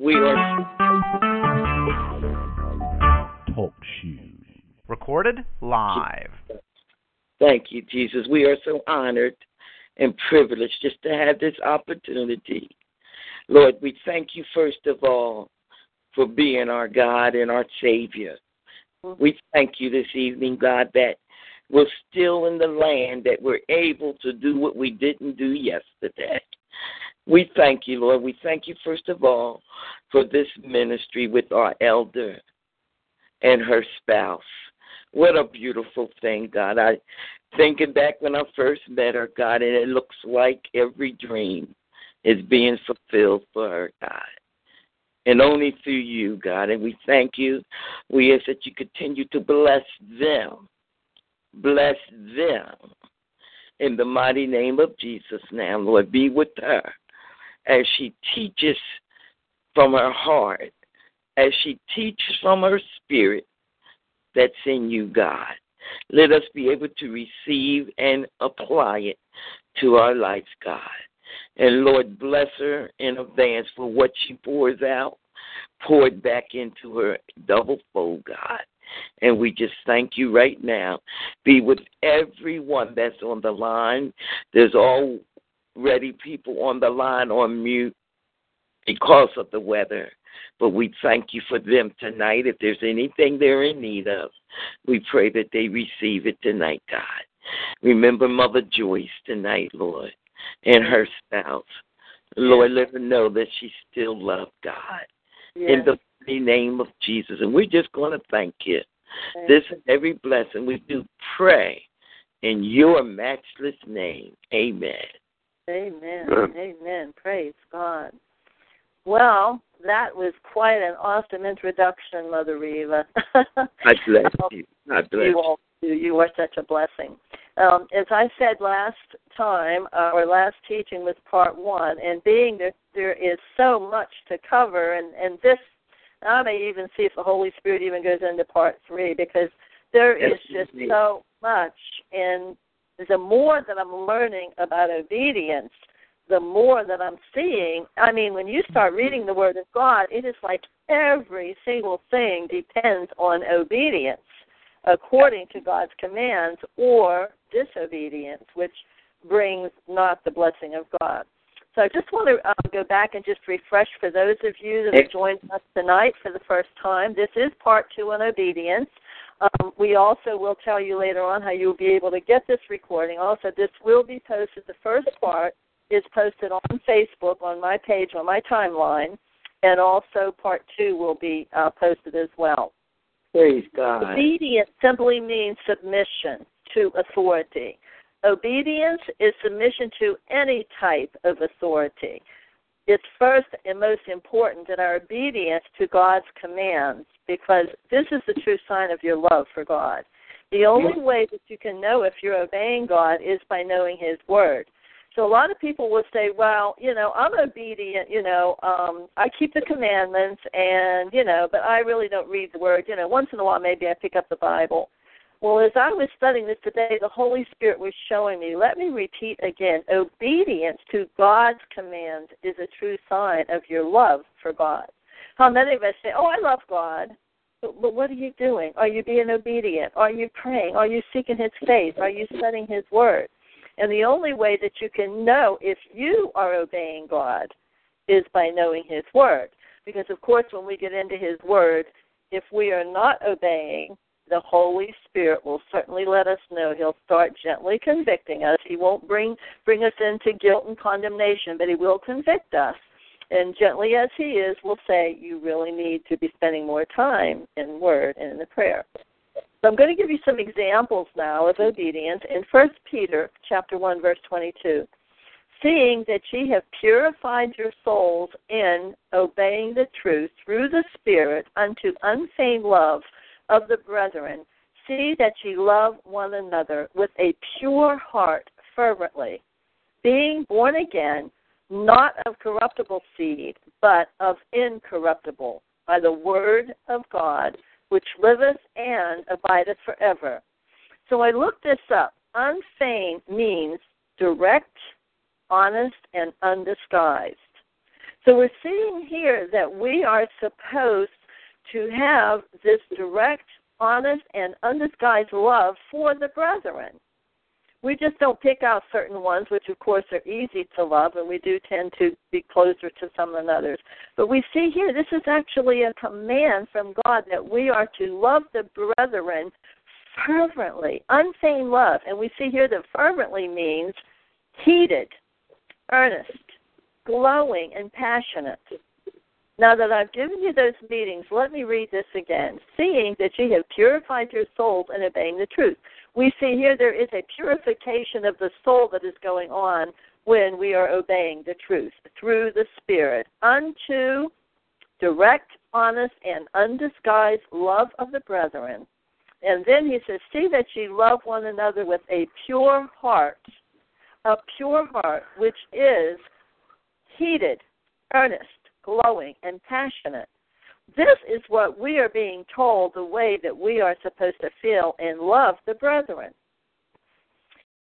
We are Talk Shoes. Recorded live. Thank you, Jesus. We are so honored and privileged just to have this opportunity. Lord, we thank you first of all for being our God and our Savior. We thank you this evening, God, that we're still in the land, that we're able to do what we didn't do yesterday. We thank you, Lord. We thank you, first of all, for this ministry with our elder and her spouse. What a beautiful thing, God. I thinking back when I first met her, God, and it looks like every dream is being fulfilled for her, God. And only through you, God. And we thank you. We ask that you continue to bless them. Bless them. In the mighty name of Jesus now, Lord, be with her as she teaches from her heart, as she teaches from her spirit that's in you, God. Let us be able to receive and apply it to our lives, God. And, Lord, bless her in advance for what she pours out, pour it back into her double-fold, God. And we just thank you right now. Be with everyone that's on the line. There's already people on the line on mute because of the weather. But we thank you for them tonight. If there's anything they're in need of, we pray that they receive it tonight, God. Remember Mother Joyce tonight, Lord. And her spouse. Lord, let her know that she still loved God. Yes. In the mighty name of Jesus. And we're just going to thank you. Thank this is every blessing. We do pray in your matchless name. Amen. Amen. Amen. Praise God. Well, that was quite an awesome introduction, Mother Reva. I bless you. I bless you. All. You are such a blessing. As I said last time, our last teaching was part one, and being that there is so much to cover, and this, I may even see if the Holy Spirit even goes into part three, because there is just so much, and the more that I'm learning about obedience, the more that I'm seeing, I mean, when you start reading the Word of God, it is like every single thing depends on obedience. According to God's commands, or disobedience, which brings not the blessing of God. So I just want to go back and just refresh for those of you that have joined us tonight for the first time. This is part two on obedience. We also will tell you later on how you'll be able to get this recording. Also, this will be posted. The first part is posted on Facebook, on my page, on my timeline, and also part two will be posted as well. Praise God. Obedience simply means submission to authority. Obedience is submission to any type of authority. It's first and most important in our obedience to God's commands, because this is the true sign of your love for God. The only way that you can know if you're obeying God is by knowing His Word. So a lot of people will say, well, you know, I'm obedient, you know, I keep the commandments and, you know, but I really don't read the Word. You know, once in a while maybe I pick up the Bible. Well, as I was studying this today, the Holy Spirit was showing me, let me repeat again, obedience to God's commands is a true sign of your love for God. How many of us say, oh, I love God. But what are you doing? Are you being obedient? Are you praying? Are you seeking His face? Are you studying His Word? And the only way that you can know if you are obeying God is by knowing His Word. Because, of course, when we get into His Word, if we are not obeying, the Holy Spirit will certainly let us know. He'll start gently convicting us. He won't bring us into guilt and condemnation, but He will convict us. And gently as He is, will say, you really need to be spending more time in Word and in the prayer. So I'm going to give you some examples now of obedience in 1 Peter chapter 1, verse 22. seeing that ye have purified your souls in obeying the truth through the Spirit unto unfeigned love of the brethren, see that ye love one another with a pure heart fervently, being born again, not of corruptible seed, but of incorruptible, by the word of God, which liveth and abideth forever. So I looked this up. Unfeigned means direct, honest, and undisguised. So we're seeing here that we are supposed to have this direct, honest, and undisguised love for the brethren. We just don't pick out certain ones, which of course are easy to love, and we do tend to be closer to some than others. But we see here, this is actually a command from God that we are to love the brethren fervently, unfeigned love. And we see here that fervently means heated, earnest, glowing, and passionate. Now that I've given you those meanings, let me read this again. Seeing that ye have purified your souls in obeying the truth. We see here there is a purification of the soul that is going on when we are obeying the truth through the Spirit unto direct, honest, and undisguised love of the brethren. And then he says, see that ye love one another with a pure heart which is heated, earnest, glowing, and passionate. This is what we are being told the way that we are supposed to feel and love the brethren.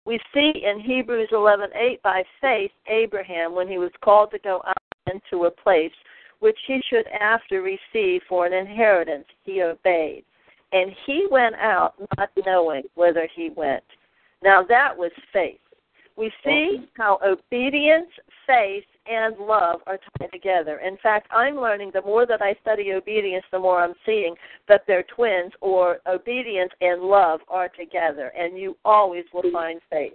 We see in Hebrews 11:8, by faith Abraham, when he was called to go out into a place which he should after receive for an inheritance, he obeyed. And he went out not knowing whither he went. Now that was faith. We see how obedience, faith, and love are tied together. In fact, I'm learning the more that I study obedience, the more I'm seeing that they're twins, or obedience and love are together, and you always will find faith.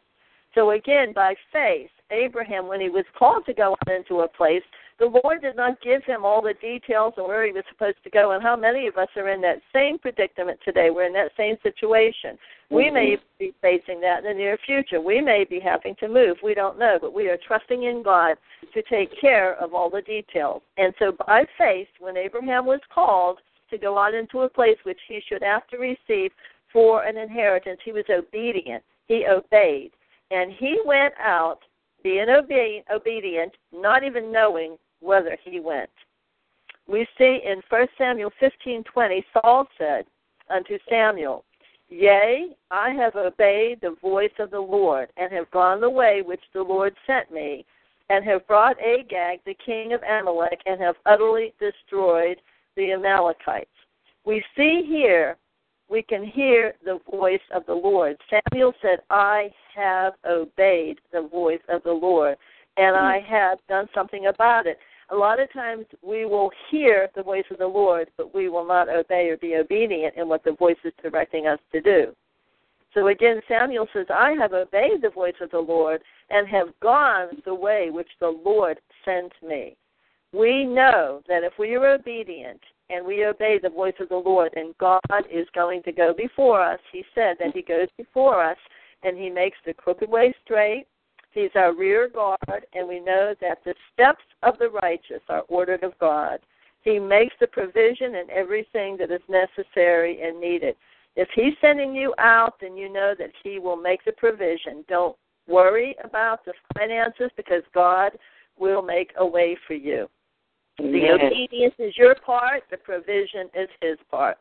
So again, by faith, Abraham, when he was called to go into a place, the Lord did not give him all the details of where he was supposed to go, and how many of us are in that same predicament today. We're in that same situation. We may be facing that in the near future. We may be having to move. We don't know, but we are trusting in God to take care of all the details. And so by faith, when Abraham was called to go out into a place which he should after receive for an inheritance, he was obedient. He obeyed. And he went out, being obedient, not even knowing whether he went. We see in 1 Samuel 15:20, Saul said unto Samuel, Yea, I have obeyed the voice of the Lord, and have gone the way which the Lord sent me, and have brought Agag, the king of Amalek, and have utterly destroyed the Amalekites. We see here, we can hear the voice of the Lord. Samuel said, I have obeyed the voice of the Lord, and I have done something about it. A lot of times we will hear the voice of the Lord, but we will not obey or be obedient in what the voice is directing us to do. So again, Samuel says, I have obeyed the voice of the Lord, and have gone the way which the Lord sent me. We know that if we are obedient and we obey the voice of the Lord, and God is going to go before us. He said that he goes before us, and he makes the crooked way straight. He's our rear guard, and we know that the steps of the righteous are ordered of God. He makes the provision and everything that is necessary and needed. If he's sending you out, then you know that he will make the provision. Don't worry about the finances, because God will make a way for you. The obedience is your part, the provision is his part.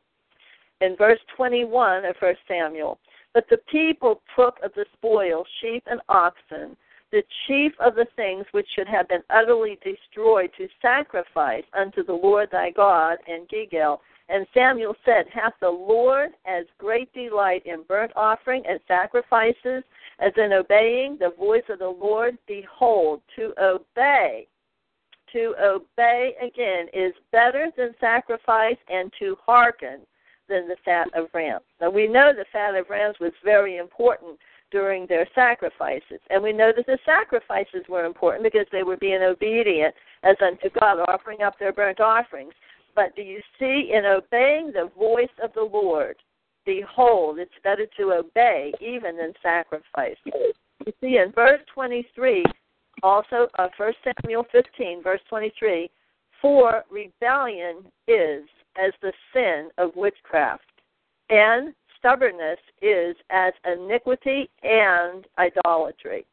In verse 21 of 1 Samuel, but the people took of the spoil sheep and oxen, the chief of the things which should have been utterly destroyed, to sacrifice unto the Lord thy God in Gilgal. And Samuel said, hath the Lord as great delight in burnt offering and sacrifices as in obeying the voice of the Lord? Behold, to obey, again, is better than sacrifice, and to hearken than the fat of rams. Now, we know the fat of rams was very important during their sacrifices, and we know that the sacrifices were important because they were being obedient as unto God, offering up their burnt offerings. But do you see, in obeying the voice of the Lord, behold, it's better to obey even than sacrifice. You see, in verse 23, Also, 1 Samuel 15, verse 23, for rebellion is as the sin of witchcraft, and stubbornness is as iniquity and idolatry.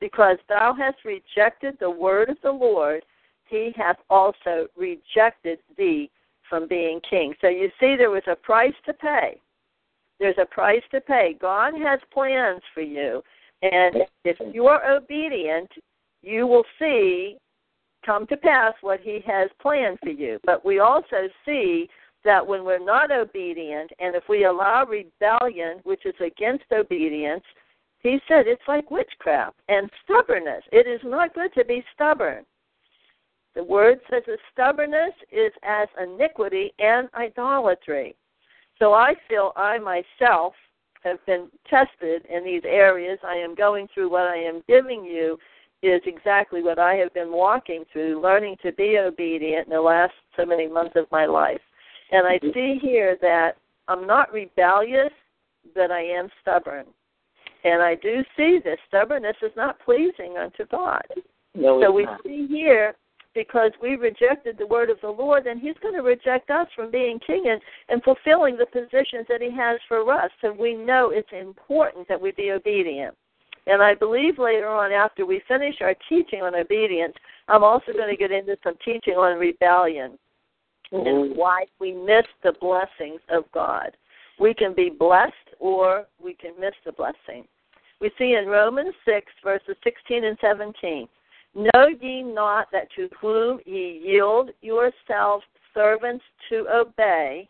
Because thou hast rejected the word of the Lord, he hath also rejected thee from being king. So you see, there was a price to pay. There's a price to pay. God has plans for you, and if you are obedient, you will see come to pass what he has planned for you. But we also see that when we're not obedient, and if we allow rebellion, which is against obedience, he said it's like witchcraft and stubbornness. It is not good to be stubborn. The word says that stubbornness is as iniquity and idolatry. So I feel I myself have been tested in these areas. I am going through what I am giving you is exactly what I have been walking through, learning to be obedient in the last so many months of my life. And I see here that I'm not rebellious, but I am stubborn. And I do see this. Stubbornness is not pleasing unto God. No, so we see here, because we rejected the word of the Lord, then he's going to reject us from being king and fulfilling the positions that he has for us. So we know it's important that we be obedient. And I believe later on, after we finish our teaching on obedience, I'm also going to get into some teaching on rebellion and why we miss the blessings of God. We can be blessed or we can miss the blessing. We see in Romans 6, verses 16 and 17, know ye not that to whom ye yield yourselves servants to obey,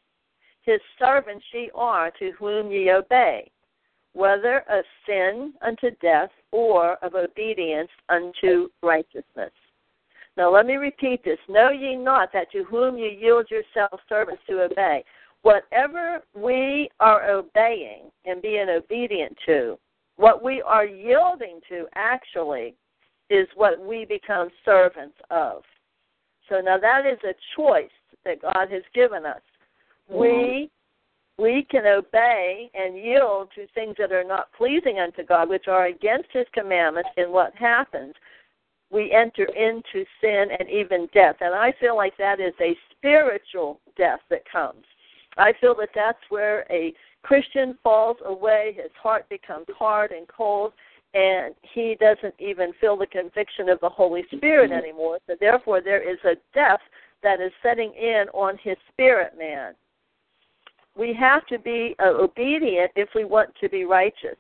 his servants ye are to whom ye obey, whether of sin unto death or of obedience unto righteousness. Now let me repeat this. Know ye not that to whom ye yield yourselves servants to obey. Whatever we are obeying and being obedient to, what we are yielding to actually is what we become servants of. So now that is a choice that God has given us. We can obey and yield to things that are not pleasing unto God, which are against his commandments, and what happens? We enter into sin and even death. And I feel like that is a spiritual death that comes. I feel that that's where a Christian falls away, his heart becomes hard and cold, and he doesn't even feel the conviction of the Holy Spirit anymore. So therefore, there is a death that is setting in on his spirit man. We have to be obedient if we want to be righteous.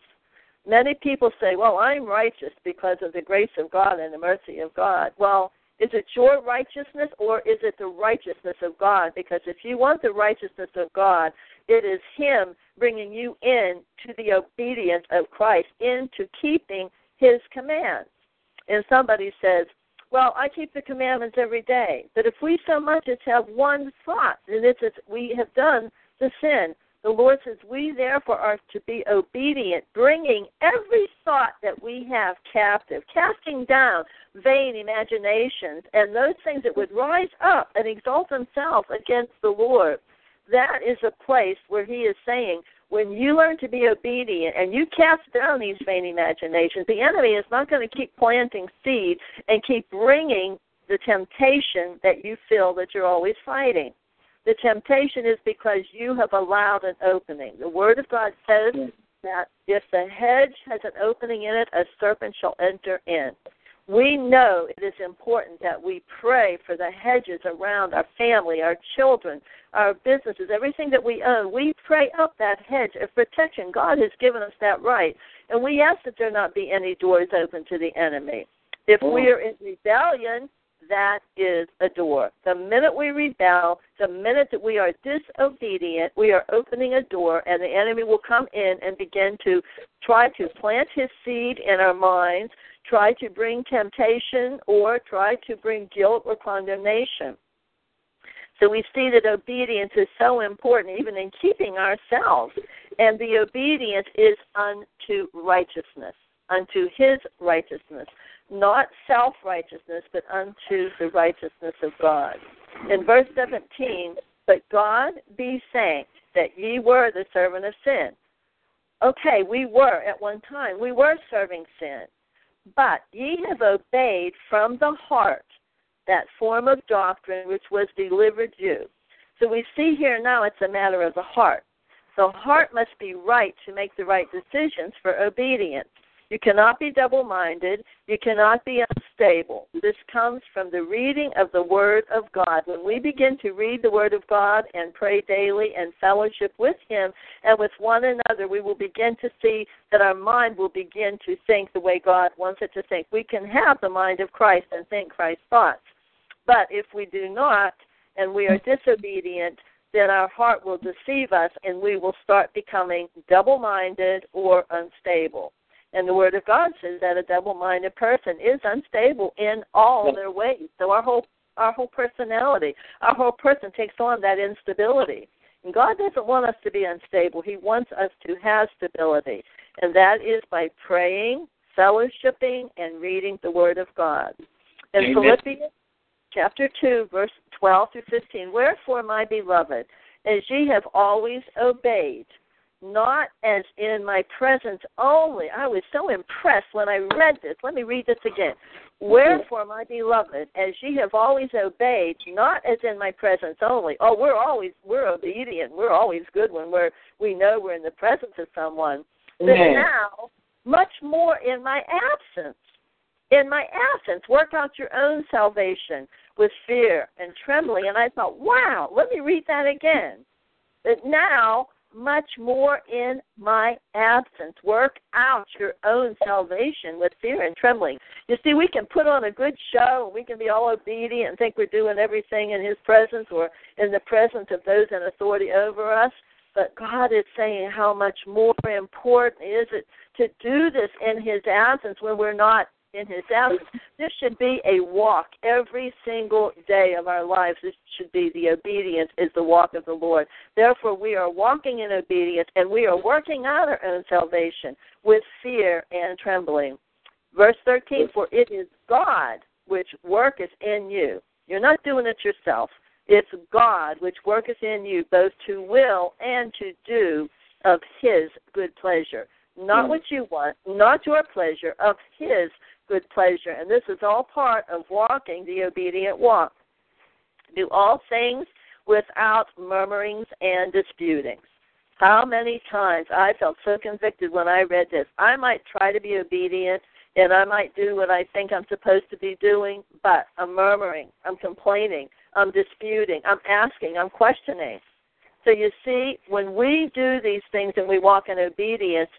Many people say, well, I'm righteous because of the grace of God and the mercy of God. Well, is it your righteousness or is it the righteousness of God? Because if you want the righteousness of God, it is him bringing you in to the obedience of Christ, into keeping his commands. And somebody says, well, I keep the commandments every day. But if we so much as have one thought, and this is, we have done the sin. The Lord says we therefore are to be obedient, bringing every thought that we have captive, casting down vain imaginations and those things that would rise up and exalt themselves against the Lord. That is a place where he is saying, when you learn to be obedient and you cast down these vain imaginations, the enemy is not going to keep planting seed and keep bringing the temptation that you feel that you're always fighting. The temptation is because you have allowed an opening. The Word of God says that if the hedge has an opening in it, a serpent shall enter in. We know it is important that we pray for the hedges around our family, our children, our businesses, everything that we own. We pray up that hedge of protection. God has given us that right. And we ask that there not be any doors open to the enemy. If we are in rebellion, that is a door. The minute we rebel, the minute that we are disobedient, we are opening a door, and the enemy will come in and begin to try to plant his seed in our minds, try to bring temptation, or try to bring guilt or condemnation. So we see that obedience is so important, even in keeping ourselves. And the obedience is unto righteousness, unto his righteousness. Not self-righteousness, but unto the righteousness of God. In verse 17, but God be thanked that ye were the servant of sin. Okay, we were at one time. We were serving sin. But ye have obeyed from the heart that form of doctrine which was delivered you. So we see here now it's a matter of the heart. So heart must be right to make the right decisions for obedience. You cannot be double-minded. You cannot be unstable. This comes from the reading of the Word of God. When we begin to read the Word of God and pray daily and fellowship with Him and with one another, we will begin to see that our mind will begin to think the way God wants it to think. We can have the mind of Christ and think Christ's thoughts. But if we do not and we are disobedient, then our heart will deceive us and we will start becoming double-minded or unstable. And the Word of God says that a double-minded person is unstable in all their ways. So our whole personality, our whole person takes on that instability. And God doesn't want us to be unstable. He wants us to have stability. And that is by praying, fellowshipping, and reading the Word of God. In Philippians chapter 2, verse 12 through 15, wherefore, my beloved, as ye have always obeyed, not as in my presence only. I was so impressed when I read this. Let me read this again. Wherefore, my beloved, as ye have always obeyed, not as in my presence only. Oh, we're obedient. We're always good when we know we're in the presence of someone. But now, much more in my absence. In my absence, work out your own salvation with fear and trembling. And I thought, wow, let me read that again. But now, much more in my absence, work out your own salvation with fear and trembling. You see, we can put on a good show, we can be all obedient and think we're doing everything in His presence or in the presence of those in authority over us, but God is saying how much more important is it to do this in His absence when we're not in His absence. This should be a walk every single day of our lives. This should be the obedience is the walk of the Lord. Therefore, we are walking in obedience, and we are working out our own salvation with fear and trembling. Verse 13, for it is God which worketh in you. You're not doing it yourself. It's God which worketh in you both to will and to do of His good pleasure. Not what you want, not your pleasure, of His good pleasure. And this is all part of walking the obedient walk. Do all things without murmurings and disputings. How many times I felt so convicted when I read this. I might try to be obedient and I might do what I think I'm supposed to be doing, but I'm murmuring, I'm complaining, I'm disputing, I'm asking, I'm questioning. So you see, when we do these things and we walk in obedience,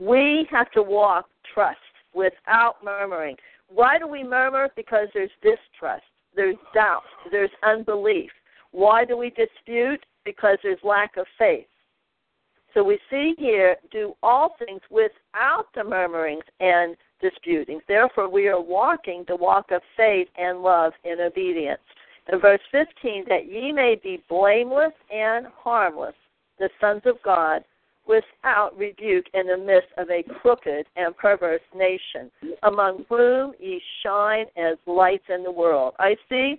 we have to walk trust without murmuring. Why do we murmur? Because there's distrust, there's doubt, there's unbelief. Why do we dispute? Because there's lack of faith. So we see here, do all things without the murmurings and disputings. Therefore, we are walking the walk of faith and love in obedience. In verse 15, that ye may be blameless and harmless, the sons of God, without rebuke in the midst of a crooked and perverse nation, among whom ye shine as lights in the world. I see,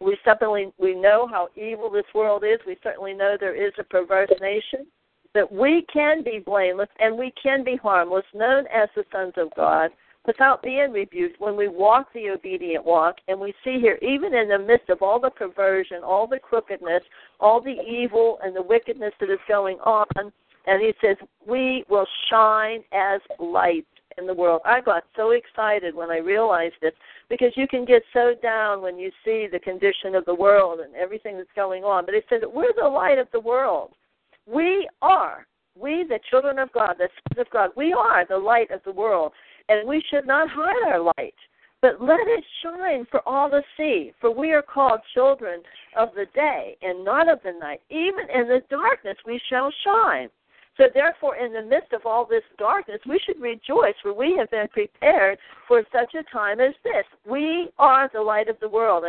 we know how evil this world is. We certainly know there is a perverse nation, that we can be blameless and we can be harmless, known as the sons of God, without being rebuked when we walk the obedient walk. And we see here, even in the midst of all the perversion, all the crookedness, all the evil and the wickedness that is going on, and He says, we will shine as lights in the world. I got so excited when I realized this, because you can get so down when you see the condition of the world and everything that's going on. But it says that we're the light of the world. We, the children of God, the sons of God, we are the light of the world. And we should not hide our light, but let it shine for all to see. For we are called children of the day and not of the night. Even in the darkness we shall shine. So therefore, in the midst of all this darkness, we should rejoice, for we have been prepared for such a time as this. We are the light of the world.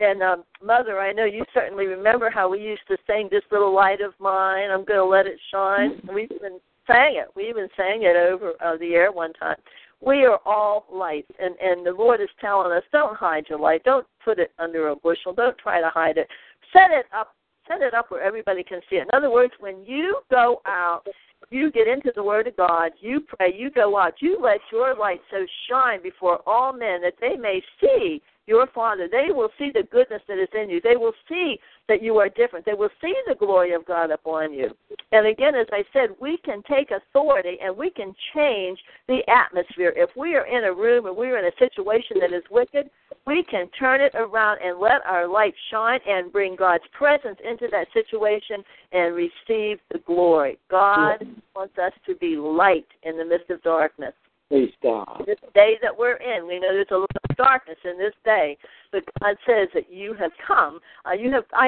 And Mother, I know you certainly remember how we used to sing, this little light of mine, I'm going to let it shine. We even sang it over the air one time. We are all lights, and the Lord is telling us, don't hide your light. Don't put it under a bushel. Don't try to hide it. Set it up set it up where everybody can see it. In other words, when you go out, you get into the Word of God, you pray, you go out, you let your light so shine before all men that they may see your Father. They will see the goodness that is in you. They will see that you are different. They will see the glory of God upon you. And again, as I said, we can take authority and we can change the atmosphere. If we are in a room and we are in a situation that is wicked, we can turn it around and let our light shine and bring God's presence into that situation and receive the glory. God wants us to be light in the midst of darkness. This day that we're in, we know there's a lot of darkness in this day, but God says that you have come. I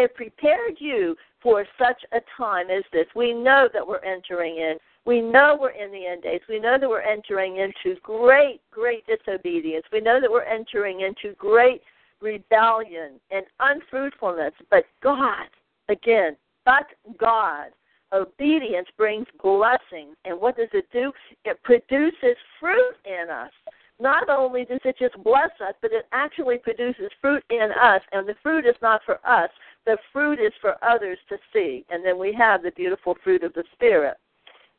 have prepared you for such a time as this. We know that we're entering in. We know we're in the end days. We know that we're entering into great, great disobedience. We know that we're entering into great rebellion and unfruitfulness. But God, again, but God. Obedience brings blessing. And what does it do? It produces fruit in us. Not only does it just bless us, but it actually produces fruit in us. And the fruit is not for us. The fruit is for others to see. And then we have the beautiful fruit of the Spirit.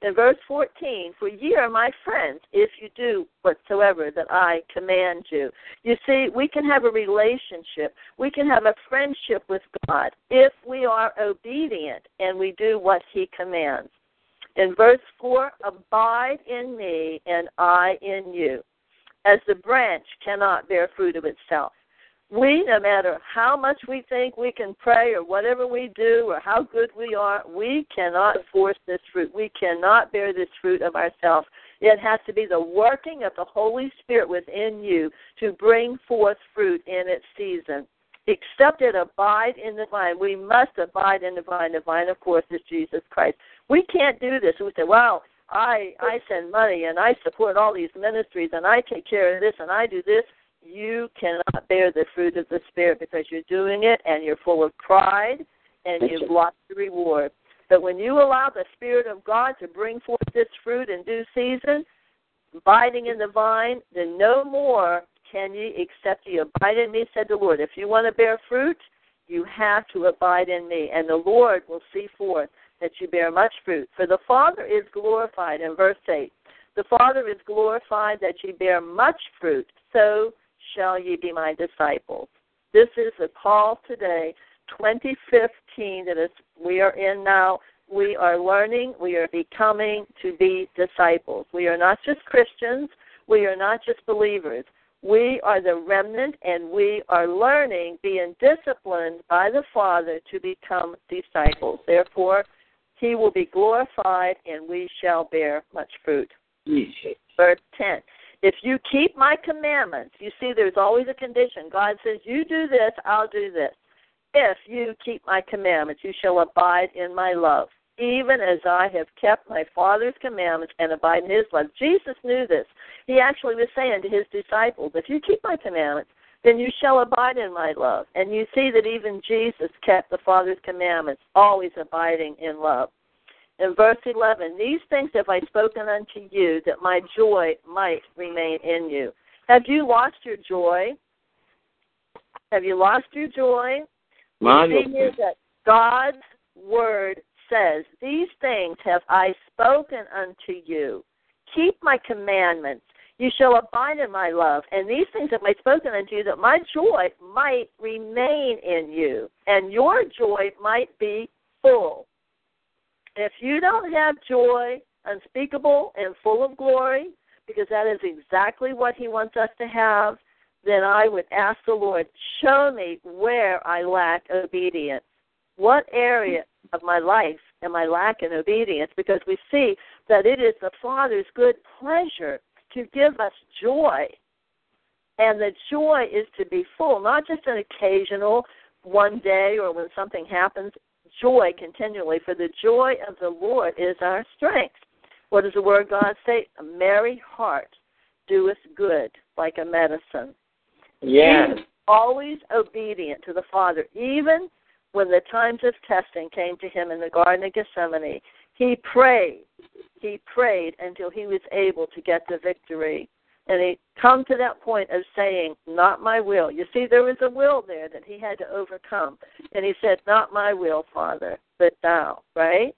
In verse 14, for ye are my friends if you do whatsoever that I command you. You see, we can have a relationship. We can have a friendship with God if we are obedient and we do what he commands. In verse 4, abide in me and I in you, as the branch cannot bear fruit of itself. We, no matter how much we think we can pray or whatever we do or how good we are, we cannot force this fruit. We cannot bear this fruit of ourselves. It has to be the working of the Holy Spirit within you to bring forth fruit in its season. Except it abide in the vine. We must abide in the vine. The vine, of course, is Jesus Christ. We can't do this. We say, wow, I send money and I support all these ministries and I take care of this and I do this. You cannot bear the fruit of the Spirit because you're doing it and you're full of pride and you've lost the reward. But when you allow the Spirit of God to bring forth this fruit in due season, abiding in the vine, then no more can ye except ye abide in me, said the Lord. If you want to bear fruit, you have to abide in me, and the Lord will see forth that you bear much fruit. For the Father is glorified, in verse 8, the Father is glorified that ye bear much fruit, so shall ye be my disciples. This is the call today, 2015, that is, we are in now. We are learning. We are becoming to be disciples. We are not just Christians. We are not just believers. We are the remnant, and we are learning, being disciplined by the Father to become disciples. Therefore, he will be glorified, and we shall bear much fruit. Verse 10. If you keep my commandments, you see there's always a condition. God says, you do this, I'll do this. If you keep my commandments, you shall abide in my love, even as I have kept my Father's commandments and abide in his love. Jesus knew this. He actually was saying to his disciples, if you keep my commandments, then you shall abide in my love. And you see that even Jesus kept the Father's commandments, always abiding in love. In verse 11, these things have I spoken unto you, that my joy might remain in you. Have you lost your joy? Have you lost your joy? You see here that God's word says, these things have I spoken unto you. Keep my commandments. You shall abide in my love. And these things have I spoken unto you, that my joy might remain in you, and your joy might be full. If you don't have joy, unspeakable and full of glory, because that is exactly what he wants us to have, then I would ask the Lord, show me where I lack obedience. What area of my life am I lacking obedience? Because we see that it is the Father's good pleasure to give us joy. And the joy is to be full, not just an occasional one day or when something happens. Joy continually, for the joy of the Lord is our strength. What does the Word of God say? A merry heart doeth good like a medicine. Yes. He is always obedient to the Father. Even when the times of testing came to him in the Garden of Gethsemane, he prayed. He prayed until he was able to get the victory. And he come to that point of saying, not my will. You see, there was a will there that he had to overcome. And he said, not my will, Father, but thou, right?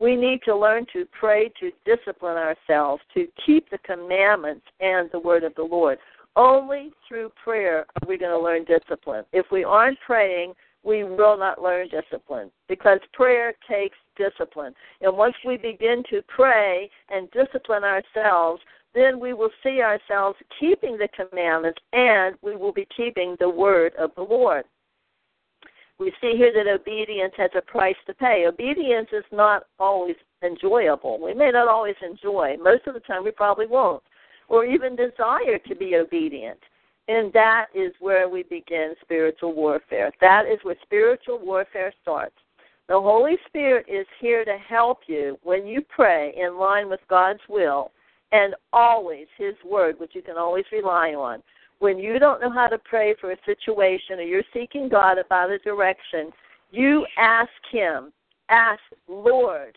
We need to learn to pray, to discipline ourselves, to keep the commandments and the word of the Lord. Only through prayer are we going to learn discipline. If we aren't praying, we will not learn discipline, because prayer takes discipline. And once we begin to pray and discipline ourselves, then we will see ourselves keeping the commandments, and we will be keeping the word of the Lord. We see here that obedience has a price to pay. Obedience is not always enjoyable. We may not always enjoy. Most of the time we probably won't, or even desire to be obedient. And that is where we begin spiritual warfare. That is where spiritual warfare starts. The Holy Spirit is here to help you when you pray in line with God's will, and always His Word, which you can always rely on. When you don't know how to pray for a situation, or you're seeking God about a direction, you ask Him, ask, Lord,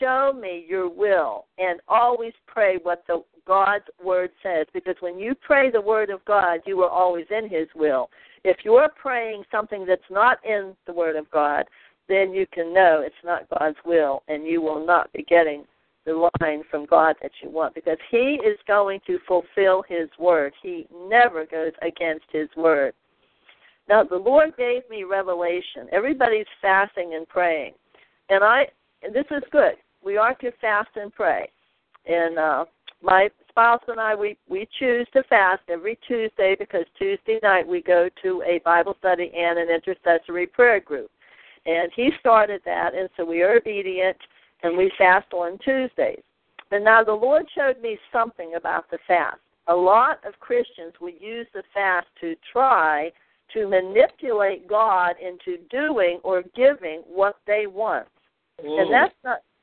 show me your will, and always pray what the God's Word says, because when you pray the Word of God, you are always in His will. If you're praying something that's not in the Word of God, then you can know it's not God's will, and you will not be getting the line from God that you want, because He is going to fulfill His word. He never goes against His word. Now, the Lord gave me revelation. Everybody's fasting and praying, and this is good. We are to fast and pray, and my spouse and I, we choose to fast every Tuesday, because Tuesday night we go to a Bible study and an intercessory prayer group, and he started that, and so we are obedient. And we fast on Tuesdays. But now the Lord showed me something about the fast. A lot of Christians will use the fast to try to manipulate God into doing or giving what they want. Mm. And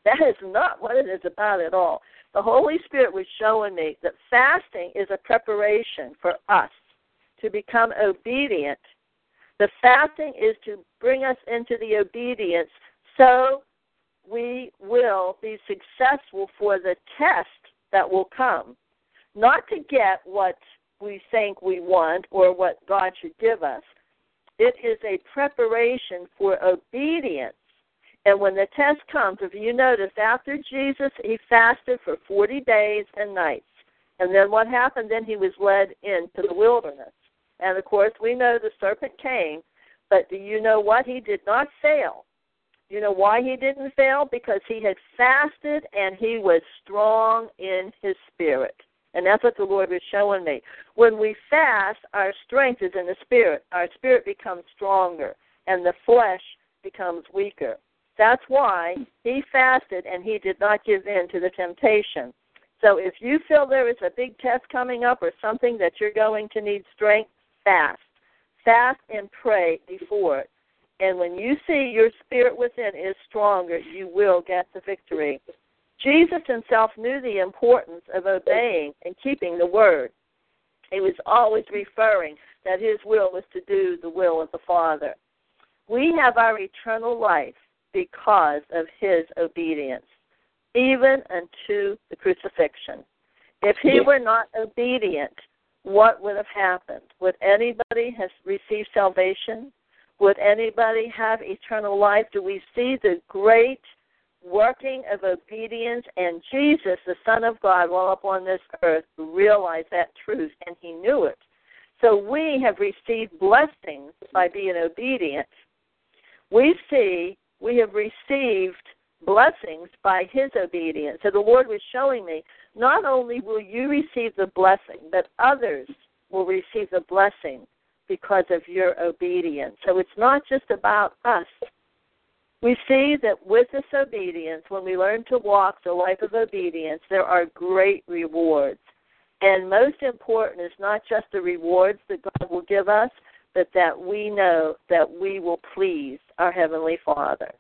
that is not what it is about at all. The Holy Spirit was showing me that fasting is a preparation for us to become obedient. The fasting is to bring us into the obedience, so we will be successful for the test that will come, not to get what we think we want or what God should give us. It is a preparation for obedience. And when the test comes, if you notice, after Jesus, he fasted for 40 days and nights. And then what happened? Then he was led into the wilderness. And, of course, we know the serpent came, but do you know what? He did not fail. You know why he didn't fail? Because he had fasted and he was strong in his spirit. And that's what the Lord was showing me. When we fast, our strength is in the spirit. Our spirit becomes stronger and the flesh becomes weaker. That's why he fasted and he did not give in to the temptation. So if you feel there is a big test coming up or something that you're going to need strength, fast. Fast and pray before it. And when you see your spirit within is stronger, you will get the victory. Jesus himself knew the importance of obeying and keeping the word. He was always referring that his will was to do the will of the Father. We have our eternal life because of his obedience, even unto the crucifixion. If he were not obedient, what would have happened? Would anybody have received salvation? Would anybody have eternal life? Do we see the great working of obedience? And Jesus, the Son of God, while upon this earth, realized that truth, and he knew it. So we have received blessings by being obedient. We see we have received blessings by his obedience. So the Lord was showing me, not only will you receive the blessing, but others will receive the blessing because of your obedience. So it's not just about us. We see that with this obedience, when we learn to walk the life of obedience, there are great rewards. And most important is not just the rewards that God will give us, but that we know that we will please our Heavenly Father.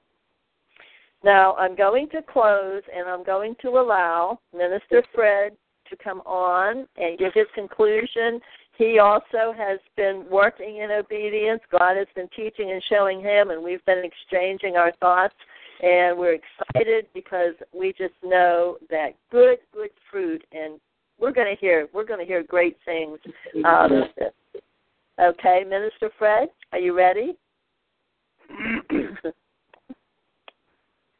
Now, I'm going to close, and I'm going to allow Minister Fred to come on and give his conclusion. He also has been working in obedience. God has been teaching and showing him, and we've been exchanging our thoughts, and we're excited because we just know that good fruit and We're going to hear great things out of this. Okay, Minister Fred, are you ready?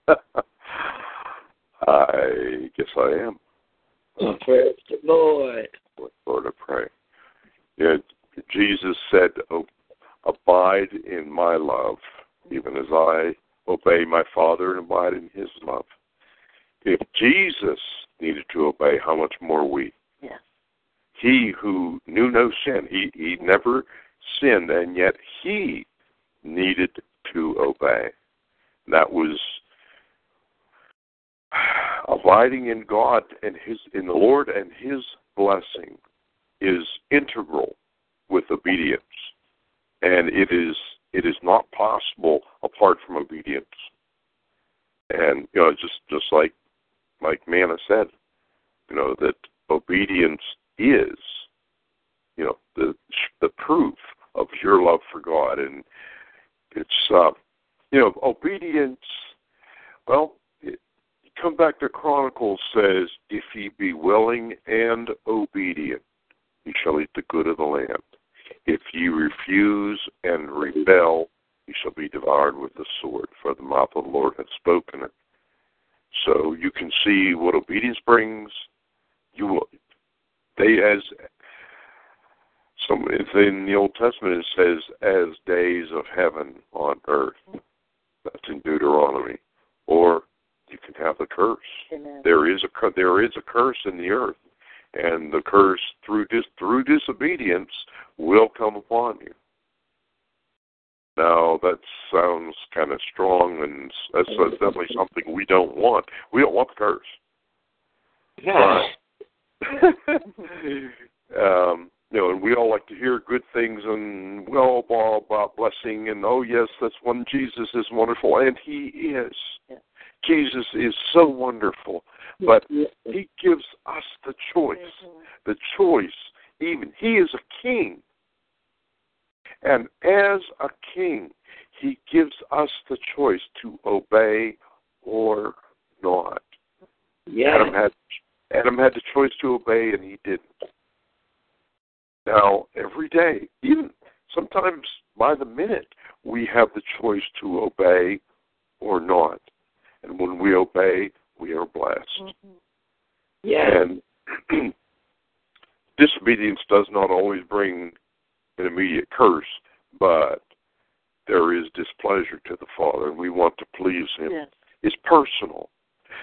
I guess I am. Oh, praise the Lord. Lord, I pray. Yeah, Jesus said, abide in my love, even as I obey my Father and abide in his love. If Jesus needed to obey, how much more we? Yes. He who knew no sin, he never sinned, and yet he needed to obey. And that was abiding in God and in the Lord and his blessing is integral with obedience. And it is not possible apart from obedience. And you know, just like Manna said, you know, that obedience is, you know, the proof of your love for God. And it's, you know, obedience, well, come back to Chronicles says, if ye be willing and obedient, ye shall eat the good of the land. If ye refuse and rebel, ye shall be devoured with the sword, for the mouth of the Lord hath spoken it. So you can see what obedience brings. You will, in the Old Testament it says, as days of heaven on earth. That's in Deuteronomy. Or you can have the curse. Amen. There is a curse in the earth, and the curse through disobedience will come upon you. Now that sounds kind of strong, and that's definitely something we don't want. We don't want the curse. Yeah. You know, and we all like to hear good things and well about blessing, and oh yes, that's when Jesus is wonderful, and he is. Yeah. Jesus is so wonderful, but he gives us the choice, even. He is a king, and as a king, he gives us the choice to obey or not. Yeah. Adam had the choice to obey, and he didn't. Now, every day, even sometimes by the minute, we have the choice to obey or not. And when we obey, we are blessed. Mm-hmm. Yeah. And disobedience does not always bring an immediate curse, but there is displeasure to the Father, and we want to please him. Yes. It's personal.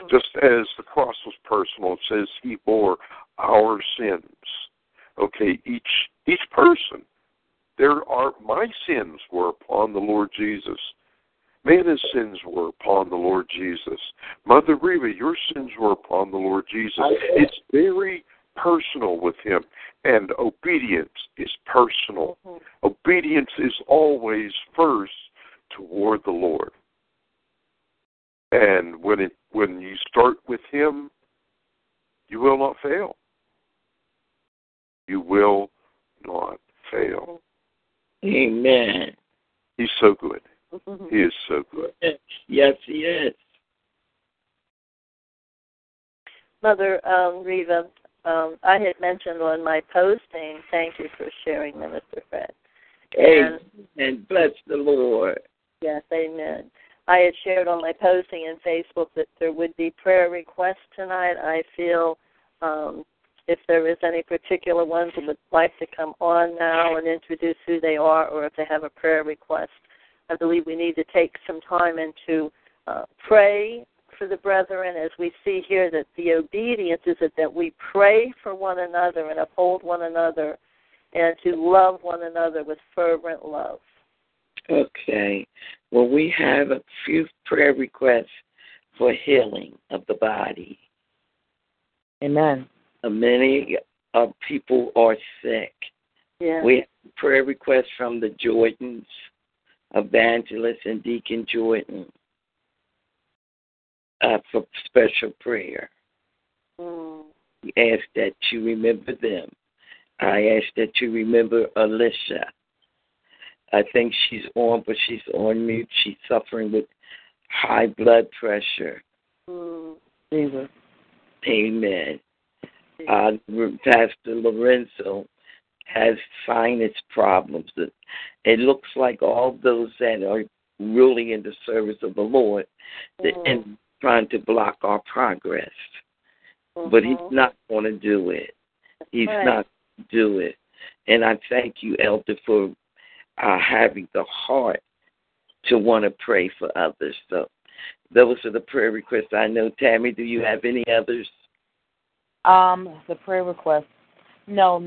Mm-hmm. Just as the cross was personal, it says he bore our sins. Okay, each person, my sins were upon the Lord Jesus. Manna's sins were upon the Lord Jesus. Mother Reva, your sins were upon the Lord Jesus. It's very personal with him, and obedience is personal. Mm-hmm. Obedience is always first toward the Lord. And when you start with him, you will not fail. You will not fail. Amen. He's so good. He is so good. Yes, he is. Mother Reva, I had mentioned on my posting, thank you for sharing, Minister Fred. Amen. And bless the Lord. Yes, amen. I had shared on my posting in Facebook that there would be prayer requests tonight. I feel if there is any particular ones that would like to come on now and introduce who they are, or if they have a prayer request. I believe we need to take some time and to pray for the brethren, as we see here that the obedience is that we pray for one another and uphold one another and to love one another with fervent love. Okay. Well, we have a few prayer requests for healing of the body. Amen. Many people are sick. Yeah. We have prayer requests from the Jordans. Evangelist and Deacon Jordan for special prayer. We ask that you remember them. I ask that you remember Alicia. I think she's on, but she's on mute. She's suffering with high blood pressure. Amen. Pastor Lorenzo has sinus problems. It looks like all those that are really in the service of the Lord and trying to block our progress. Mm-hmm. But he's not going to do it. He's not going to do it. And I thank you, Elder, for having the heart to want to pray for others. So those are the prayer requests I know. Tammy, do you have any others? The prayer request. No,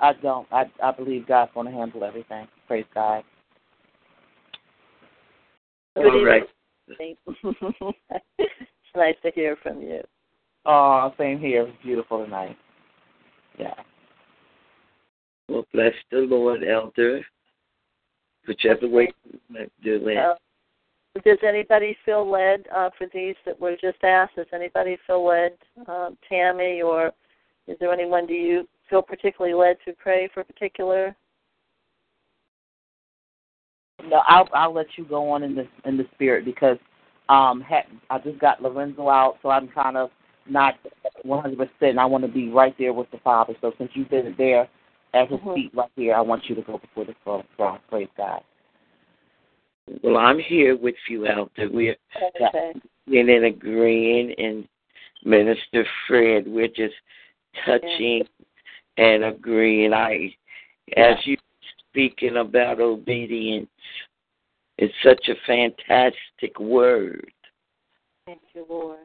I don't. I believe God's going to handle everything. Praise God. All right. It's nice to hear from you. Oh, same here. It's beautiful tonight. Yeah. Well, bless the Lord, Elder. Whichever way you might do it. Does anybody feel led for these that were just asked? Does anybody feel led, Tammy, or is there anyone do you feel particularly led to pray for particular? No, I'll let you go on in the spirit because I just got Lorenzo out, so I'm kind of not 100%. I want to be right there with the Father. So since you've been there at his feet right here, I want you to go before the throne. Praise God. Well, I'm here with you, Elder. We're in agreeing, and Minister Fred, we're just touching and agreeing. As you speaking about obedience, it's such a fantastic word. Thank you, Lord.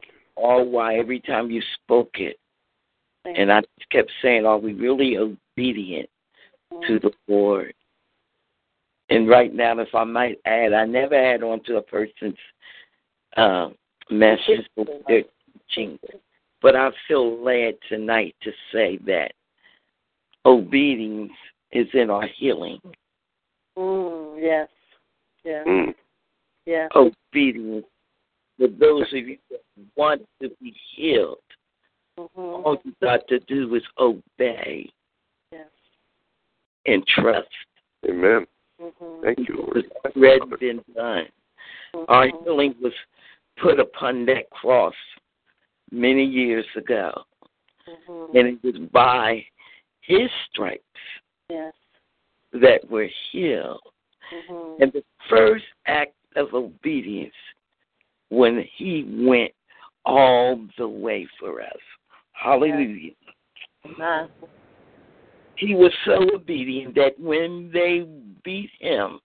Every time you spoke it, and I just kept saying, are we really obedient to the Lord? And right now, if I might add, I never add on to a person's message or their teaching, but I feel led tonight to say that obedience is in our healing. Yes. Yeah. Yeah. Obedience. For those of you that want to be healed, all you got to do is obey and trust. Amen. Thank you, Lord. It's already been done. Our healing was put upon that cross many years ago, and it was by his stripes that we're healed. And the first act of obedience when he went all the way for us. Hallelujah. Amen. He was so obedient that when they beat him,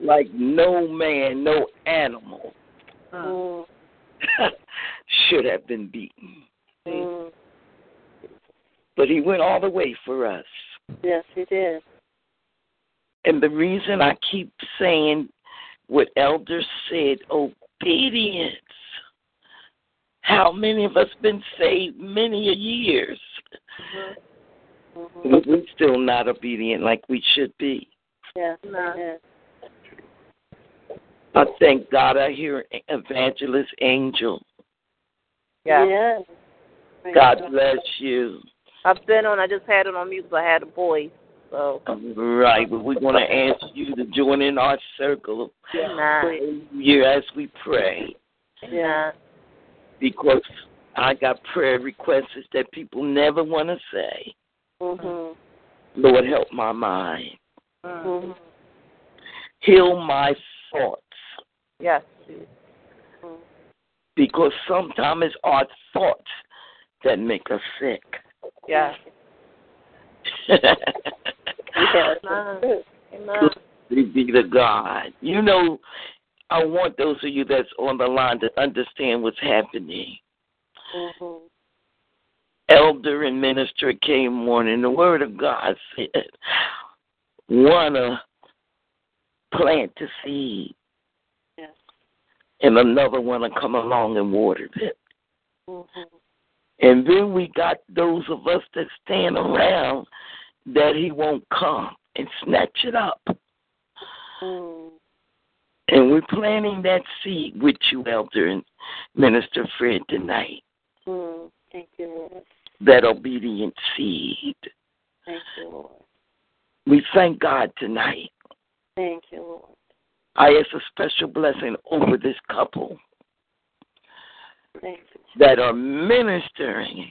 like no man, no animal should have been beaten. But he went all the way for us. Yes, he did. And the reason I keep saying what Elder said, obedience. How many of us been saved many years? But we're still not obedient like we should be. Yes, yes. I thank God I hear Evangelist Angel. Yeah. Yes. God bless you. I've been on. I just had it on mute because I had a voice. So. Right. Well, we're going to ask you to join in our circle of prayer as we pray. Yeah. Because I got prayer requests that people never want to say. Lord, help my mind. Heal my thoughts. Yes. Because sometimes it's our thoughts that make us sick. Yeah. Be to God. You know, I want those of you that's on the line to understand what's happening. Elder and minister came on, and the word of God said, "Wanna plant the seed, and another wanna come along and water it." And then we got those of us that stand around that he won't come and snatch it up. And we're planting that seed with you, Elder and Minister Fred, tonight. Thank you, Lord. That obedient seed. Thank you, Lord. We thank God tonight. Thank you, Lord. I ask a special blessing over this couple that are ministering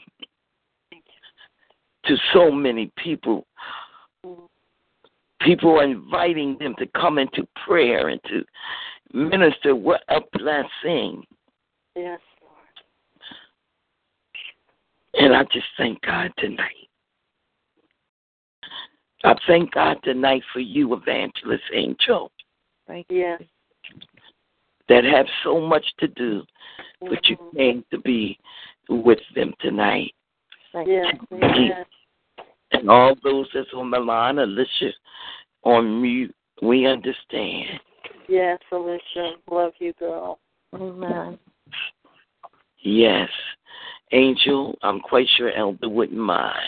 to so many people. People are inviting them to come into prayer and to minister. What a blessing. Yes, Lord. And I just thank God tonight. I thank God tonight for you, Evangelist Angel. Thank you. Yes. That have so much to do, but you came to be with them tonight. Thank you. Yes. And all those that's on the line, Alicia, on mute, we understand. Yes, Alicia, love you, girl. Amen. Yes. Angel, I'm quite sure Elder wouldn't mind.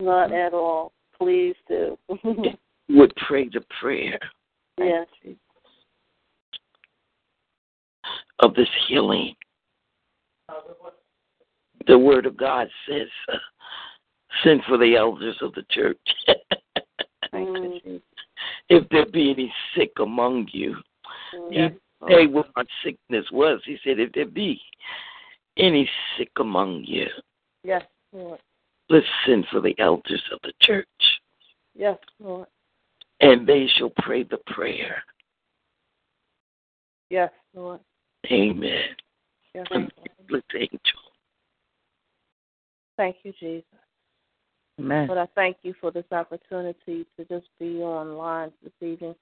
Not at all. Please do. Would pray the prayer. Yes. Of this healing. The Word of God says, send for the elders of the church. If there be any sick among you, he say what our sickness was. He said, if there be any sick among you, yes, Lord, let's send for the elders of the church. Yes, Lord. And they shall pray the prayer. Yes, Lord. Amen. Yes, Lord. Angel. Thank you, Jesus. Amen. But I thank you for this opportunity to just be online this evening,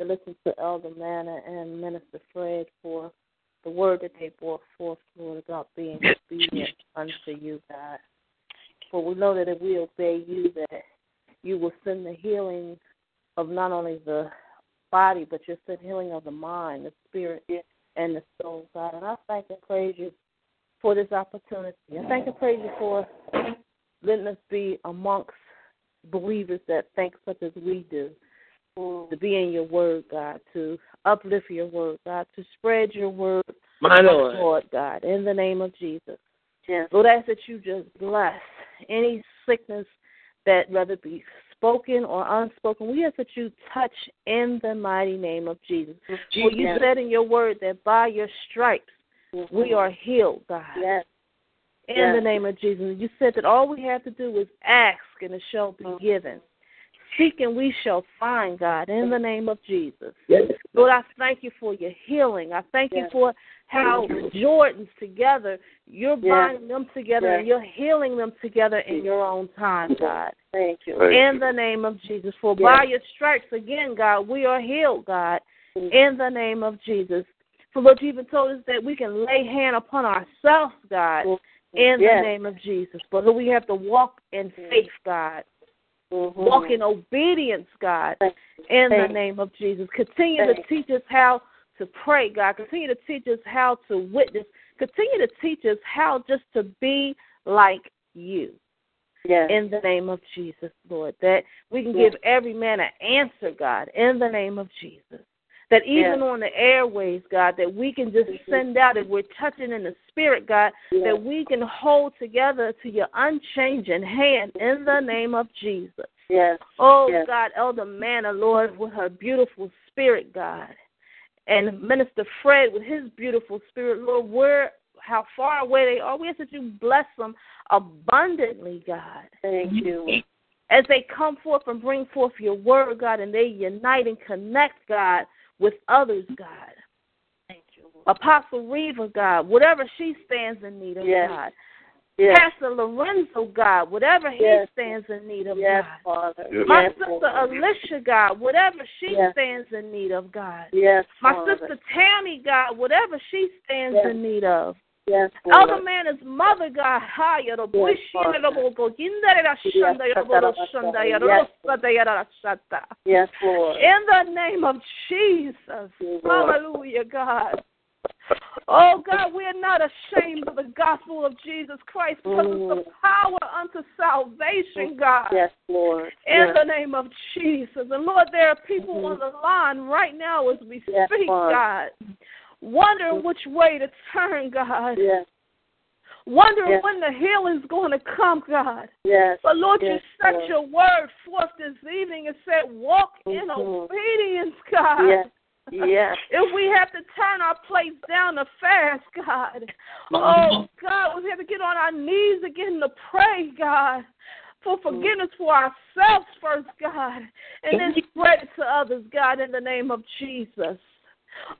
to listen to Elder Manna and Minister Fred for the word that they brought forth, Lord, about being obedient unto you, God. For we know that if we obey you, that you will send the healing of not only the body, but you'll send healing of the mind, the spirit, and the soul, God. And I thank and praise you for this opportunity. I thank and praise you for letting us be amongst believers that think such as we do, to be in your word, God, to uplift your word, God, to spread your word, my Lord. Lord God, in the name of Jesus. Yes. Lord, I ask that you just bless any sickness that whether it be spoken or unspoken, we ask that you touch in the mighty name of Jesus. Yes. For you said in your word that by your stripes we are healed, God. Yes. In the name of Jesus. You said that all we have to do is ask and it shall be given. Seek and we shall find, God, in the name of Jesus. Yes. Lord, I thank you for your healing. I thank you for how Jordan's together, you're binding them together and you're healing them together in your own time, God. Thank you. In the name of Jesus. For by your stripes, again, God, we are healed, God, in the name of Jesus. For Lord, you even told us that we can lay hand upon ourselves, God, in the name of Jesus. But we have to walk in faith, God. Mm-hmm. Walk in obedience, God, in the name of Jesus. Continue to teach us how to pray, God. Continue to teach us how to witness. Continue to teach us how just to be like you. Yes. In the name of Jesus, Lord, that we can give every man an answer, God, in the name of Jesus. That even on the airways, God, that we can just send out, if we're touching in the spirit, God, that we can hold together to your unchanging hand in the name of Jesus. Yes. Oh, God, Elder Manna, Lord, with her beautiful spirit, God, and Minister Fred with his beautiful spirit, Lord, where, how far away they are, we ask that you bless them abundantly, God. Thank you. As they come forth and bring forth your word, God, and they unite and connect, God, with others, God. Thank you, Lord. Apostle Reva, God, whatever she stands in need of, God. Yes. Pastor Lorenzo, God, whatever he stands in need of, God. Father. Yes. My sister Alicia, God, whatever she stands in need of, God. Yes, my sister Tammy, God, whatever she stands in need of. Yes, Elder Manna's mother, God, yes, Lord. In the name of Jesus, hallelujah, God. Oh, God, we are not ashamed of the gospel of Jesus Christ because it's the power unto salvation, God. Yes, Lord. In the name of Jesus. And, Lord, there are people on the line right now as we speak, God. Wondering which way to turn, God. Yes. Wondering when the healing's going to come, God. Yes. But, Lord, you sent your word forth this evening and said, walk in obedience, God. Yes. Yes. If we have to turn our plates down to fast, God. Oh, God, we have to get on our knees again to pray, God. for forgiveness for ourselves first, God, and then spread it to others, God, in the name of Jesus.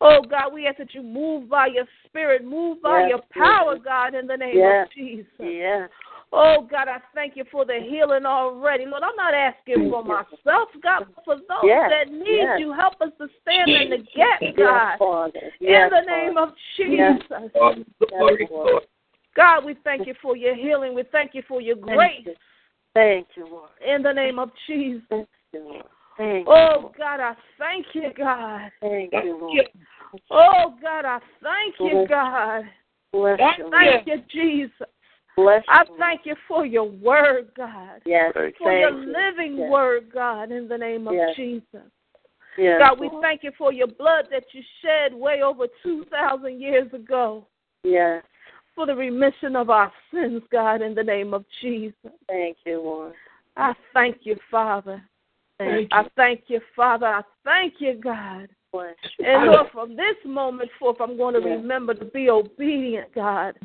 Oh, God, we ask that you move by your spirit, move by your power, God, in the name of Jesus. Yes. Oh, God, I thank you for the healing already. Lord, I'm not asking for myself, God, but for those that need you. Help us to stand in the gap, God, in the name of Jesus. God, we thank you for your healing. We thank you for your grace. Thank you, Lord. In the name of Jesus. Thank you, Lord. Thank you, Lord. God, I thank you, God. Thank you, Lord. Oh, God, I thank you, God. Bless you, thank you, Jesus. Bless you, I thank you for your word, God. Yes, for your living word, God, in the name of Jesus. Yes, God, we thank you for your blood that you shed way over 2,000 years ago. Yes. For the remission of our sins, God, in the name of Jesus. Thank you, Lord. I thank you, Father. I thank you, Father. I thank you, God. And Lord, from this moment forth, I'm going to remember to be obedient, God.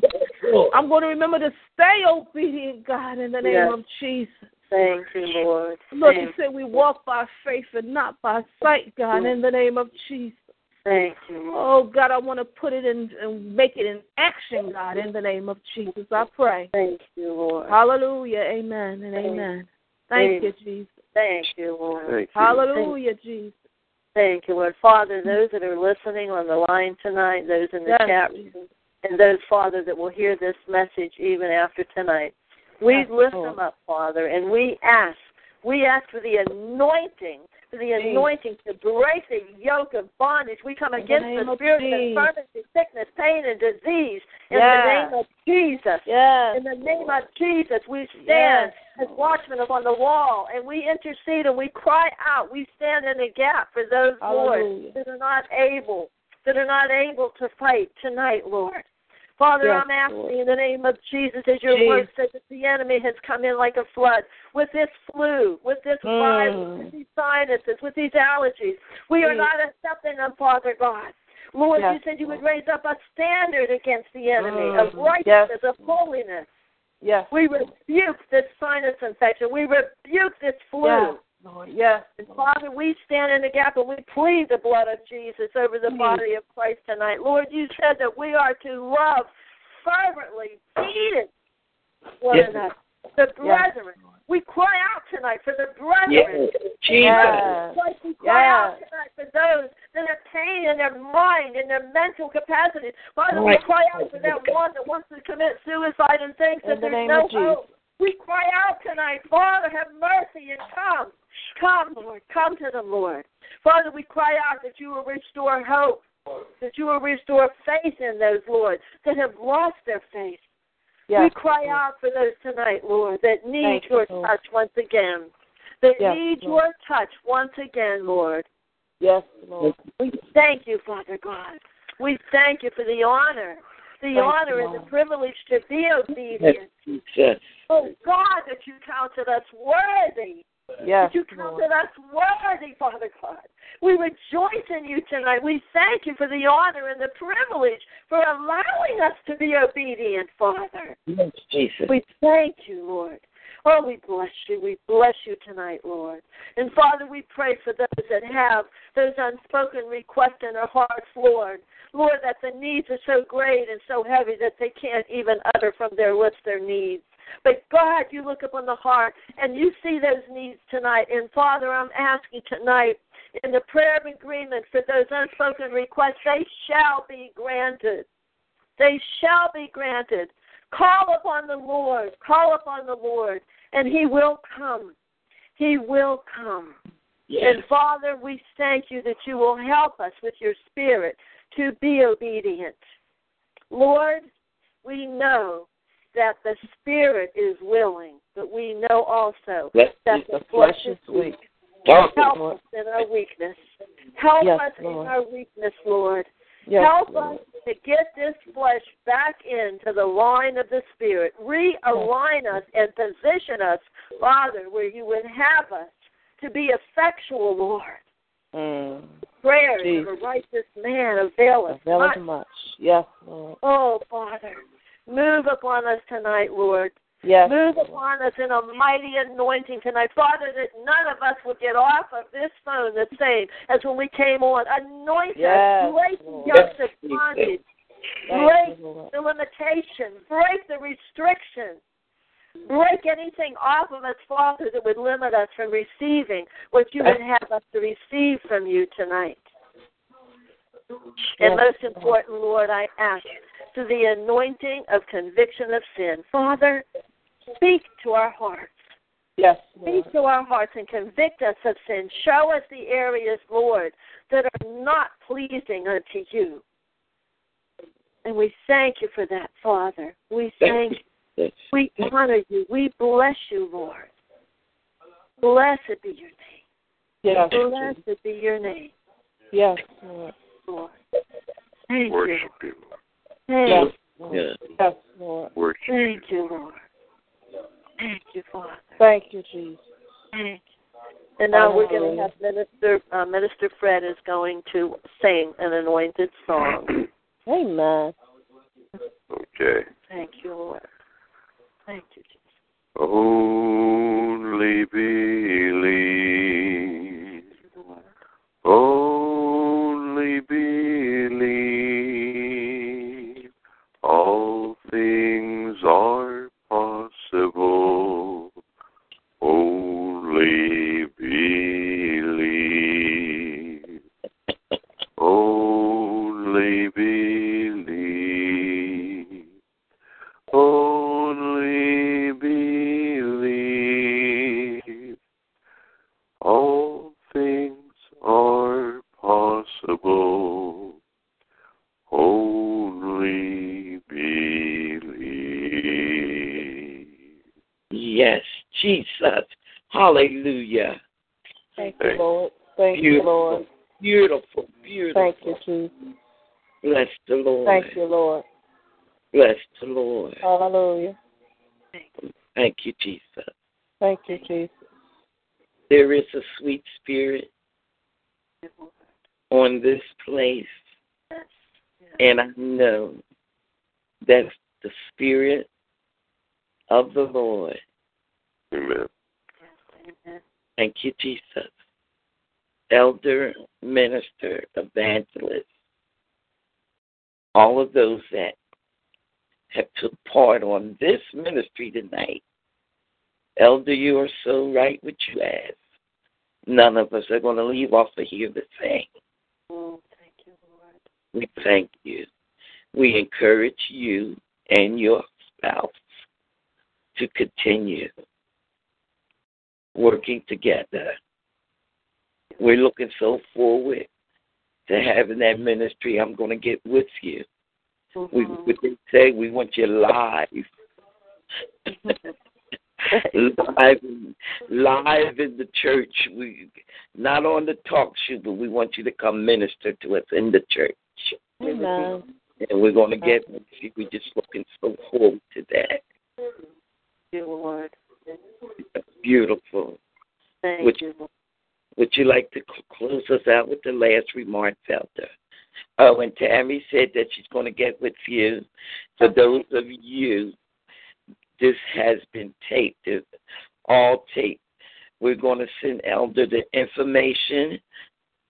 I'm going to remember to stay obedient, God, in the name of Jesus. Thank you, Lord. Lord, you said we walk by faith and not by sight, God, in the name of Jesus. Thank you, Lord. Oh, God, I want to put it in and make it in action, God, in the name of Jesus, I pray. Thank you, Lord. Hallelujah. Amen and amen. Thank you, Jesus. Thank you, Lord. Thank you. Hallelujah, Jesus. Thank you, Lord. Father, those that are listening on the line tonight, those in the chat room, and those, Father, that will hear this message even after tonight, we lift them up, Father, and we ask for the anointing, to break the yoke of bondage. We come against the spirit of infirmity, sickness, pain, and disease in the name of Jesus. Yes. In the name of Jesus, we stand as watchmen upon the wall, and we intercede and we cry out. We stand in the gap for those, Lord, that are not able to fight tonight, Lord. Father, yes, I'm asking Lord. In the name of Jesus, as your word says, that the enemy has come in like a flood with this flu, with this virus, with these sinuses, with these allergies. We are not accepting them, Father God. Lord, you said you would raise up a standard against the enemy of righteousness, of holiness. Yes. We rebuke this sinus infection. We rebuke this flu. Yes. Lord, yes. And Father, we stand in the gap and we plead the blood of Jesus over the body of Christ tonight. Lord, you said that we are to love fervently, heated one another, the brethren. Yes. We cry out tonight for the brethren. Yes. Jesus. We cry out tonight for those that have pain in their mind and their mental capacity. Father, we cry out for that one that wants to commit suicide and thinks that there's no hope. We cry out tonight, Father, have mercy and come. Come, Lord. Come to them, Lord. Father, we cry out that you will restore hope, that you will restore faith in those, Lord, that have lost their faith. Yes. We cry out for those tonight, Lord, that need your touch once again, that need your touch once again, Lord. Yes, Lord. We thank you, Father God. We thank you for the honor. The honor and the privilege to be obedient. Yes. Oh, God, that you counted us worthy. Yes, that you counted us worthy, Father God. We rejoice in you tonight. We thank you for the honor and the privilege for allowing us to be obedient, Father. Yes, Jesus. We thank you, Lord. Oh, we bless you. We bless you tonight, Lord. And, Father, we pray for those that have those unspoken requests in their hearts, Lord. Lord, that the needs are so great and so heavy that they can't even utter from their lips their needs. But, God, you look upon the heart, and you see those needs tonight. And, Father, I'm asking tonight in the prayer of agreement for those unspoken requests, they shall be granted. They shall be granted. Call upon the Lord. Call upon the Lord, and he will come. He will come. Yes. And, Father, we thank you that you will help us with your spirit to be obedient. Lord, we know that the spirit is willing, but we know also that the flesh is weak. Help us in our weakness. Help us in our weakness, Lord. Yes, help us to get this flesh back into the line of the Spirit. Realign us and position us, Father, where you would have us to be effectual, Lord. Prayers of a righteous man availeth much. Yes, Lord. Oh, Father, move upon us tonight, Lord. Yes. Move upon us in a mighty anointing tonight. Father, that none of us would get off of this phone the same as when we came on. Anoint us, break yourself bondage, break the limitations, break the restrictions, break anything off of us, Father, that would limit us from receiving what you would have us to receive from you tonight. And most important, Lord, I ask through the anointing of conviction of sin. Father, speak to our hearts. Yes, Lord. Speak to our hearts and convict us of sin. Show us the areas, Lord, that are not pleasing unto you. And we thank you for that, Father. We thank you. We honor you. We bless you, Lord. Blessed be your name. Yes. Blessed be your name. Yes, Lord. Lord. Thank you. Thank you. Yes, Lord. Thank you, Lord. Thank you, Father. Thank you, Jesus. Thank you. And now we're going to have Minister Fred is going to sing an anointed song. Amen. Okay. Thank you, Lord. Thank you, Jesus. Only believe. Only believe. All things are possible. Only believe. Only believe. Only believe. All things are possible. Only believe. Yes, Jesus. Hallelujah. Thank you, Lord. Thank you, Lord. Beautiful, beautiful. Thank you, Jesus. Bless the Lord. Thank you, Lord. Bless the Lord. Hallelujah. Thank you, Jesus. Thank you, Jesus. There is a sweet spirit on this place, and I know that the spirit of the Lord. Amen. Thank you, Jesus. Elder, minister, evangelist, all of those that have took part on this ministry tonight. Elder, you are so right what you asked. None of us are going to leave off of here the same. Oh, thank you, Lord. We thank you. We encourage you and your spouse to continue working together. We're looking so forward to having that ministry. I'm going to get with you. Mm-hmm. We can say we want you live. live in the church. We not on the talk show, but we want you to come minister to us in the church. Amen. And we're going to get with you. We're just looking so forward to that. Thank you, Lord. Beautiful. Thank you, Lord. Would you like to close us out with the last remarks, Elder? Oh, and Tammy said that she's going to get with you. For those of you, this has been taped. It's all taped. We're going to send Elder the information,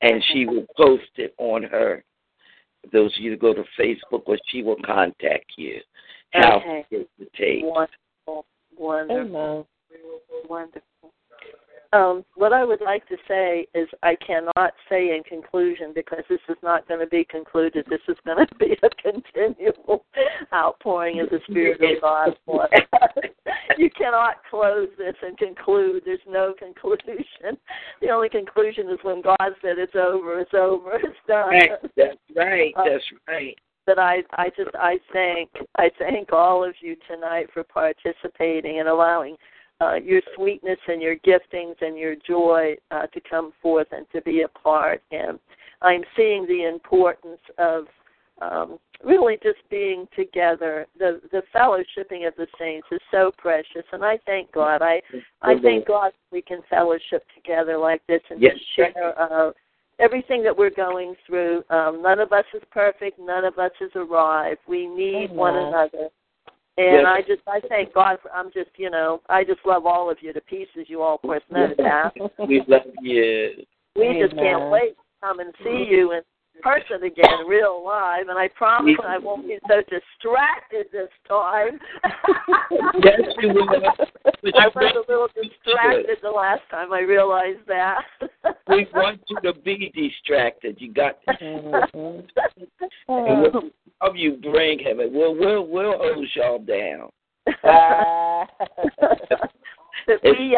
and she will post it on her. Those of you go to Facebook, or she will contact you. How is the tape? Wonderful. Wonderful. Wonderful. What I would like to say is I cannot say in conclusion because this is not going to be concluded. This is going to be a continual outpouring of the Spirit of God for us. You cannot close this and conclude. There's no conclusion. The only conclusion is when God said it's over, it's over, it's done. That's right. That's right. But I thank all of you tonight for participating and allowing your sweetness and your giftings and your joy to come forth and to be a part. And I'm seeing the importance of really just being together. The fellowshipping of the saints is so precious, and I thank God. I thank God we can fellowship together like this and just share everything that we're going through. None of us is perfect. None of us is arrived. We need one another. And yes. I thank God. I just love all of you to pieces. You all, of course, know that. We love you. We Amen. Just can't wait to come and see you in person again, real live. And I promise I won't be so distracted this time. Yes, you will. I was a little distracted the last time. I realized that. We want you to be distracted. You got this. And what of you bring heaven. We'll hold y'all down. We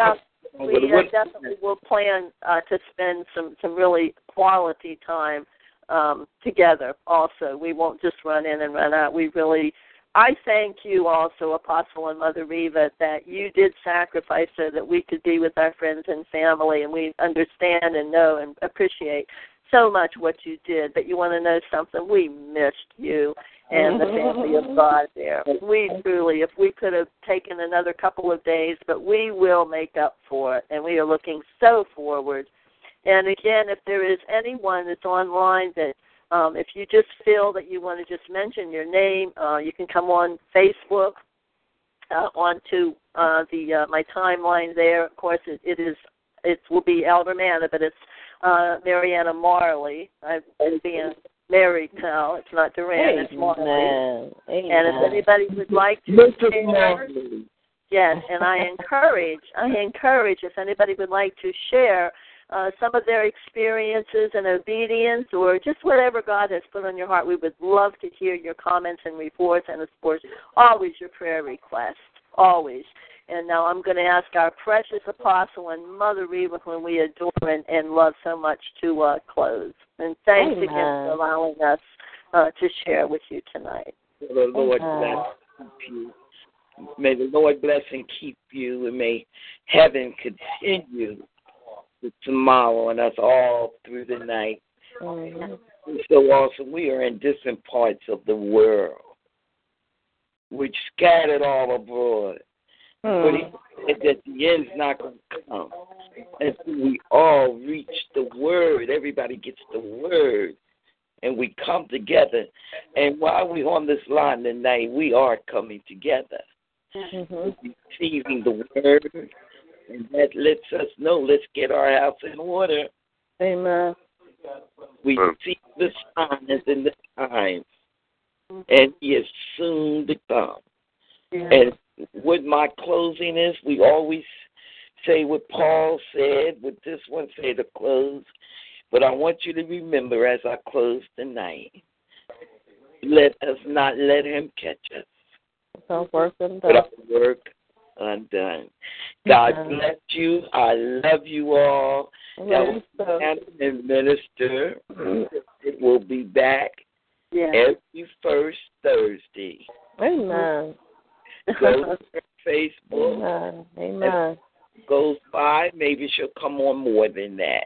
definitely will plan to spend some really quality time together also. We won't just run in and run out. I thank you also, Apostle and Mother Reva, that you did sacrifice so that we could be with our friends and family, and we understand and know and appreciate so much what you did. But you want to know something? We missed you and the family of God there. We truly, if we could have taken another couple of days, but we will make up for it, and we are looking so forward. And, again, if there is anyone that's online that if you just feel that you want to just mention your name, you can come on Facebook, onto my timeline there. Of course, it will be Aldermana, but it's Marianna Marley. I've been married now. It's not Duran. It's Marley. Amen. And if anybody would like to share, yes, and I encourage if anybody would like to share some of their experiences and obedience or just whatever God has put on your heart, we would love to hear your comments and reports and, of course, always your prayer requests, always. And now I'm going to ask our precious Apostle and Mother Reva, whom we adore and love so much, to close. And thanks Amen. Again for allowing us to share with you tonight. May the Lord bless you. May the Lord bless and keep you, and may heaven continue to tomorrow and us all through the night. Amen. So also we are in distant parts of the world, which scattered all abroad. But he said that the end's not going to come until we all reach the word. Everybody gets the word, and we come together. And while we're on this line tonight, we are coming together, receiving the word, and that lets us know, let's get our house in order. Amen. We see the signs and the times, and he is soon to come. Yeah. And with my closing is, we always say what Paul said, what this one said to close. But I want you to remember as I close tonight, let us not let him catch us. Don't work undone. But work undone. God bless you. I love you all. That was and Minister. It will be back every first Thursday. Amen. Go to Facebook. Amen. Goes by. Maybe she'll come on more than that.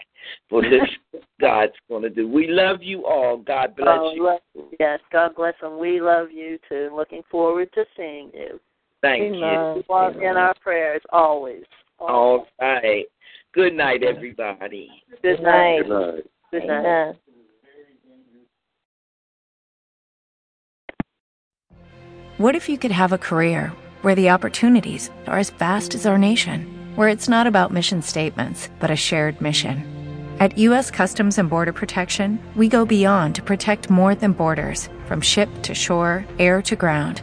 But this God's going to do. We love you all. God bless you. Yes, God bless them. We love you too. Looking forward to seeing you. Thank you. Walk in our prayers always. All right. Good night, everybody. Good night. Good night. What if you could have a career where the opportunities are as vast as our nation, where it's not about mission statements, but a shared mission? At U.S. Customs and Border Protection, we go beyond to protect more than borders. From ship to shore, air to ground,